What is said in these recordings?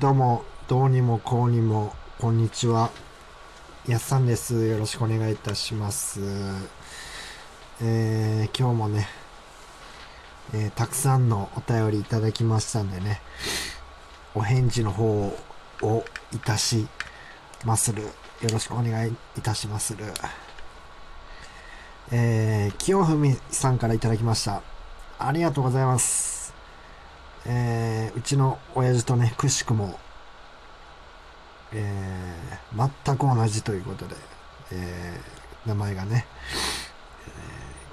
どうも、どうにもこうにも、こんにちは。やっさんです。よろしくお願いいたします。今日もね、たくさんのお便りいただきましたんでね、お返事の方をいたしまする。よろしくお願いいたしまする。清文さんからいただきました。ありがとうございます。うちの親父とね、くしくも、全く同じということで、名前がね、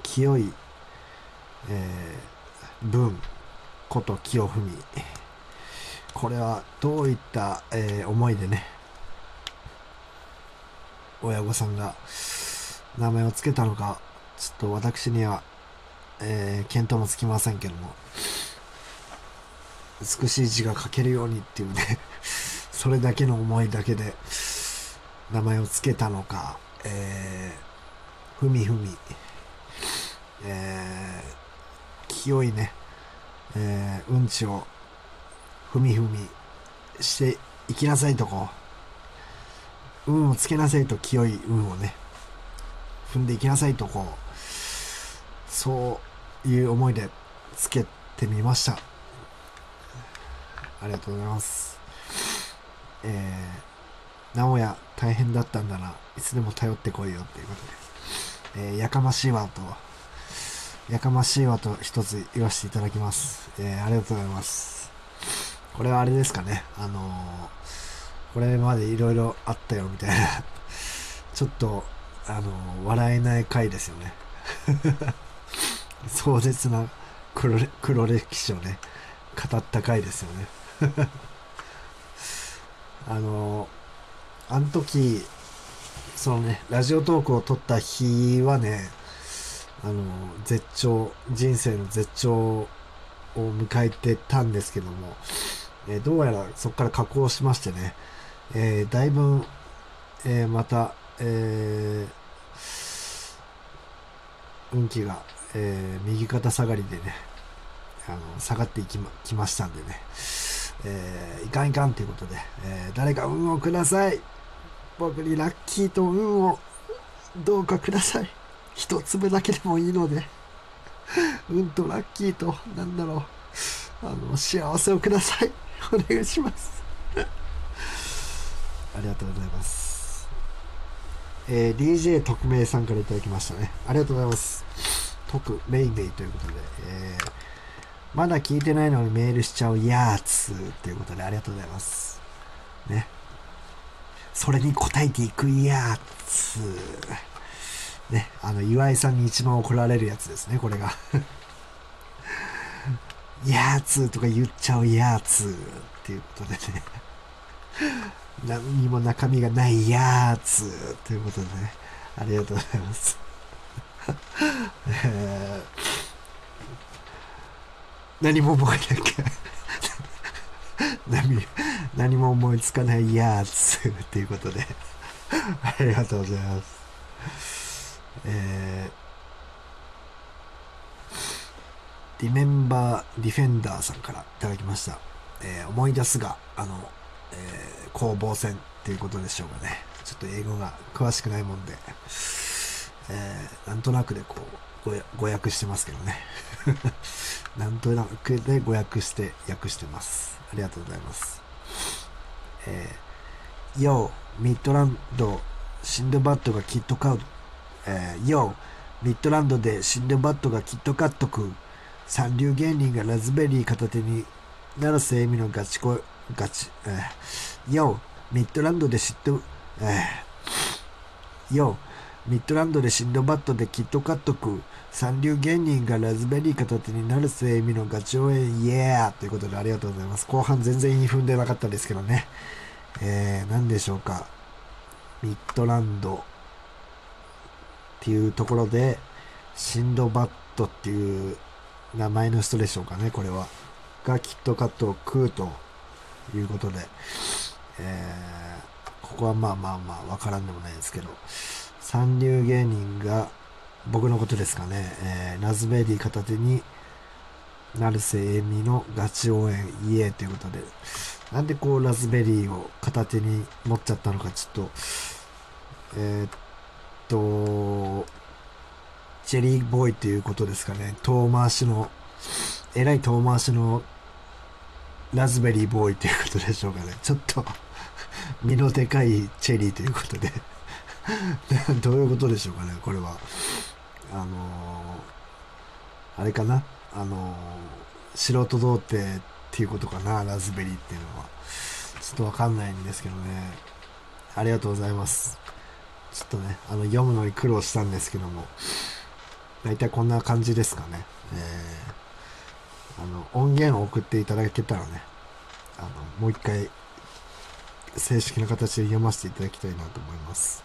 清い、文こと清文。これはどういった、思いでね、親御さんが名前を付けたのか、ちょっと私には、見当もつきませんけども、美しい字が書けるようにっていうね、それだけの思いだけで名前をつけたのか、ふみふみ、清いね、うんちをふみふみしていきなさいとこう、運をつけなさいと清い運をね、踏んでいきなさいとこう、そういう思いでつけてみました。ありがとうございます。直哉大変だったんだな。いつでも頼ってこいよっていうことで、やかましいわと一つ言わせていただきます。ありがとうございます。これはあれですかね。これまでいろいろあったよみたいな、ちょっと、笑えない回ですよね。壮絶な黒歴史をね、語った回ですよね。あの時そのねラジオトークを撮った日はね、絶頂、人生の絶頂を迎えてたんですけども、どうやらそこから加工しましてね、だいぶ、また、運気が、右肩下がりでね、下がっていきましたんでね、いかんということで、誰か運をください、僕にラッキーと運をどうかください、一粒だけでもいいので運とラッキーとなんだろう、幸せをください、お願いしますありがとうございます。DJ 特命さんからいただきましたね。ありがとうございます。特命名ということで、まだ聞いてないのにメールしちゃうやつということで、ありがとうございます。ね。それに答えていくやつ。ね。岩井さんに一番怒られるやつですね、これが。やつとか言っちゃうやつっていうことでね。何にも中身がないやつということでね。ありがとうございます。何も思いつかない何も思いつかないやつっていうことでありがとうございます。リメンバーディフェンダーさんからいただきました。思い出すが攻防戦っていうことでしょうかね。ちょっと英語が詳しくないもんで、なんとなくでこう誤訳してますけどねなんとなくで誤訳して訳してます。ありがとうございます。Yo ミッドランドシンドバッドがキットカウト、Yo ミッドランドでシンドバッドがキットカット食う、三流芸人がラズベリー片手に奈良瀬恵美のガチ恋ガチ、Yo ミッドランドでシット、Yoミッドランドでシンドバッドでキットカット食う、三流芸人がラズベリー片手になるせいみのガチ応援イエーということで、ありがとうございます。後半全然韻踏んでなかったですけどね、何でしょうか、ミッドランドっていうところでシンドバッドっていう名前の人でしょうかね、これはがキットカットを食うということで、ここはまあわからんでもないですけど、三流芸人が僕のことですかね、ラズベリー片手に成瀬恵美のガチ応援イエーということで、なんでこうラズベリーを片手に持っちゃったのか、ちょっと、チェリーボーイということですかね。遠回しの、えらい遠回しのラズベリーボーイということでしょうかね。ちょっと身のでかいチェリーということでどういうことでしょうかね、これは。あれかな、素人童貞っていうことかな、ラズベリーっていうのは。ちょっとわかんないんですけどね。ありがとうございます。ちょっとね、読むのに苦労したんですけども、大体こんな感じですかね。音源を送っていただけたらね、もう一回、正式な形で読ませていただきたいなと思います。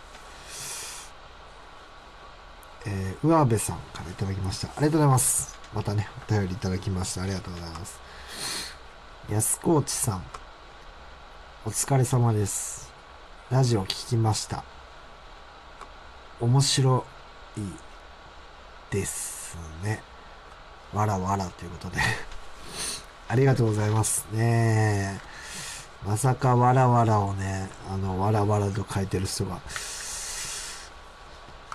上部さんからいただきました。ありがとうございます。またね、お便りいただきました。ありがとうございます。安河内さん、お疲れ様です。ラジオ聞きました。面白いですね。わらわらということでありがとうございますね。まさかわらわらをね、わらわらと書いてる人が、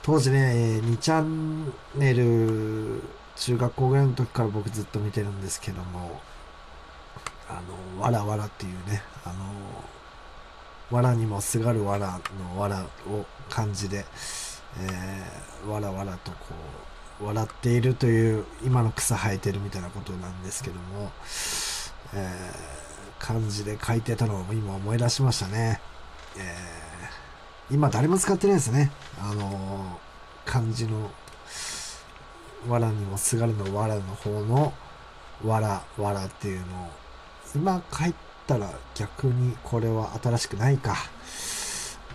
当時ね、2チャンネル、中学校ぐらいの時から僕ずっと見てるんですけども、わらわらっていうね、わらにもすがるわらのわらを漢字で、わらわらとこう、笑っているという、今の草生えてるみたいなことなんですけども、漢字で書いてたのを今思い出しましたね。今誰も使ってないですね。漢字の、わらにもすがるのわらの方の、わらわらっていうのを、今書いたら逆にこれは新しくないか。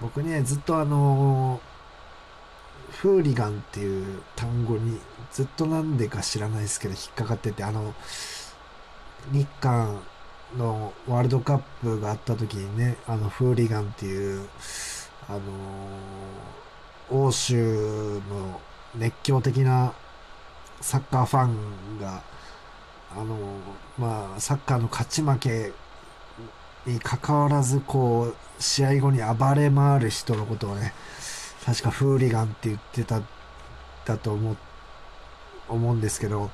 僕ね、ずっとフーリガンっていう単語に、ずっとなんでか知らないですけど、引っかかってて、日韓のワールドカップがあった時にね、フーリガンっていう、欧州の熱狂的なサッカーファンが、サッカーの勝ち負けに関わらず、こう、試合後に暴れ回る人のことをね、確かフーリガンって言ってた、だと思うんですけど、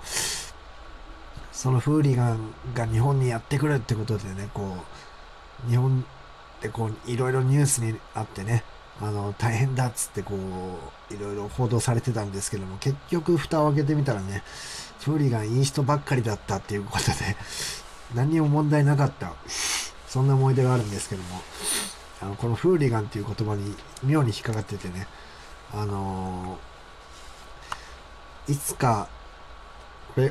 そのフーリガンが日本にやってくるってことでね、こう、日本、でこういろいろニュースにあってね、大変だっつってこういろいろ報道されてたんですけども、結局蓋を開けてみたらね、フーリガンいい人ばっかりだったっていうことで何にも問題なかった、そんな思い出があるんですけども、このフーリガンっていう言葉に妙に引っかかっててね、いつか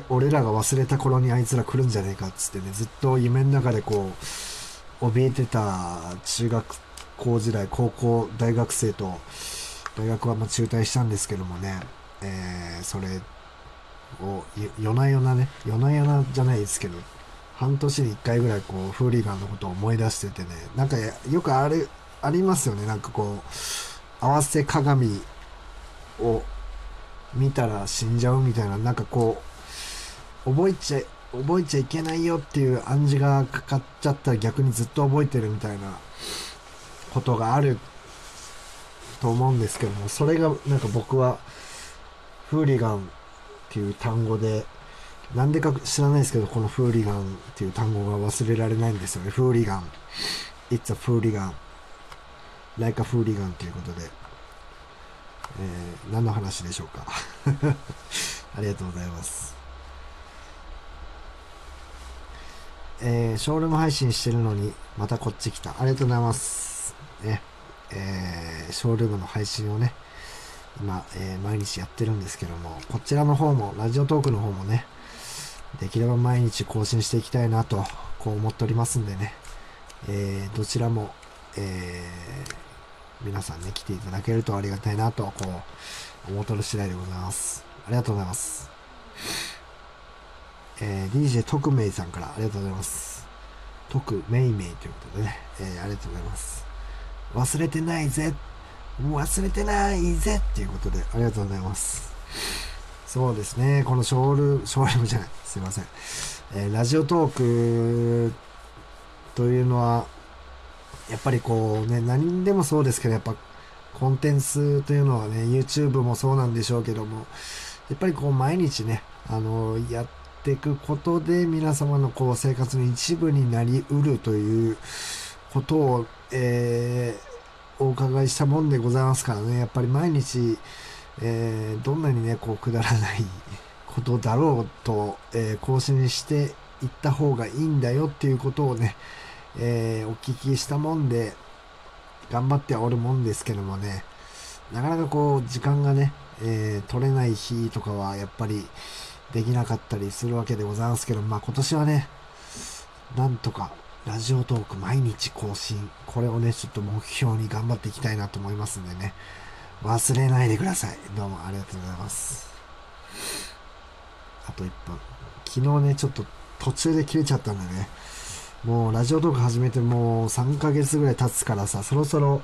俺らが忘れた頃にあいつら来るんじゃねえかっつってね、ずっと夢の中でこう怯えてた中学校時代、高校、大学生と、大学は中退したんですけどもね、それを夜な夜なじゃないですけど、半年に1回ぐらいこうフーリガンのことを思い出しててね、なんかよくありますよね、なんかこう合わせ鏡を見たら死んじゃうみたいな、なんかこう覚えちゃいけないよっていう暗示がかかっちゃったら逆にずっと覚えてるみたいなことがあると思うんですけども、それがなんか僕はフーリガンっていう単語でなんでか知らないですけど、このフーリガンっていう単語が忘れられないんですよね。フーリガン It's a hooligan Like a hooligan ということで、何の話でしょうかありがとうございます。ショールーム配信してるのにまたこっち来た、ありがとうございます、ね、ショールームの配信をね今、毎日やってるんですけども、こちらの方もラジオトークの方もね、できれば毎日更新していきたいなとこう思っておりますんでね、どちらも、皆さんね来ていただけるとありがたいなとこう思ってる次第でございます。ありがとうございます。DJ 徳明さんからありがとうございます。徳明明ということでね、ありがとうございます。忘れてないぜ、忘れてないぜっていうことでありがとうございます。そうですね、このショールームじゃない、すいません。ラジオトークというのは、やっぱりこうね、何でもそうですけど、やっぱコンテンツというのはね、YouTube もそうなんでしょうけども、やっぱりこう毎日ね、やっていくことで皆様のこう生活の一部になりうるということを、お伺いしたもんでございますからね、やっぱり毎日、どんなにね、こうくだらないことだろうと、更新していった方がいいんだよっていうことをね、お聞きしたもんで、頑張っておるもんですけどもね、なかなかこう時間がね、取れない日とかはやっぱりできなかったりするわけでございますけど、まあ今年はね、なんとかラジオトーク毎日更新、これをねちょっと目標に頑張っていきたいなと思いますんでね、忘れないでください。どうもありがとうございます。あと1分、昨日ねちょっと途中で切れちゃったんでね、もうラジオトーク始めてもう3ヶ月ぐらい経つからさ、そろそろ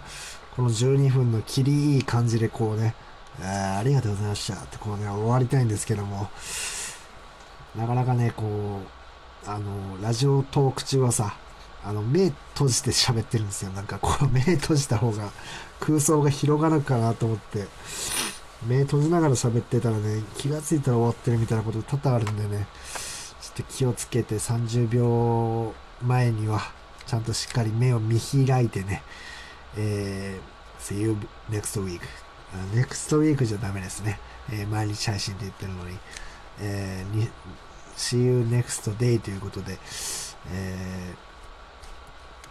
この12分の切りいい感じでこうね、ありがとうございましたってこうね終わりたいんですけども、なかなかねこうラジオトーク中はさ、目閉じて喋ってるんですよ。なんかこう目閉じた方が空想が広がるかなと思って目閉じながら喋ってたらね、気がついたら終わってるみたいなこと多々あるんでね、ちょっと気をつけて30秒前にはちゃんとしっかり目を見開いてね、See you next week。 next week じゃダメですね、毎日配信って言ってるのに、See you next day ということで、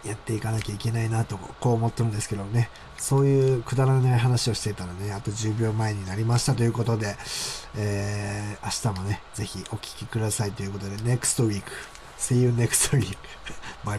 やっていかなきゃいけないなとこう思ってるんですけどね、そういうくだらない話をしていたらね、あと10秒前になりましたということで、明日もねぜひお聞きくださいということで、next week See you next week. Bye.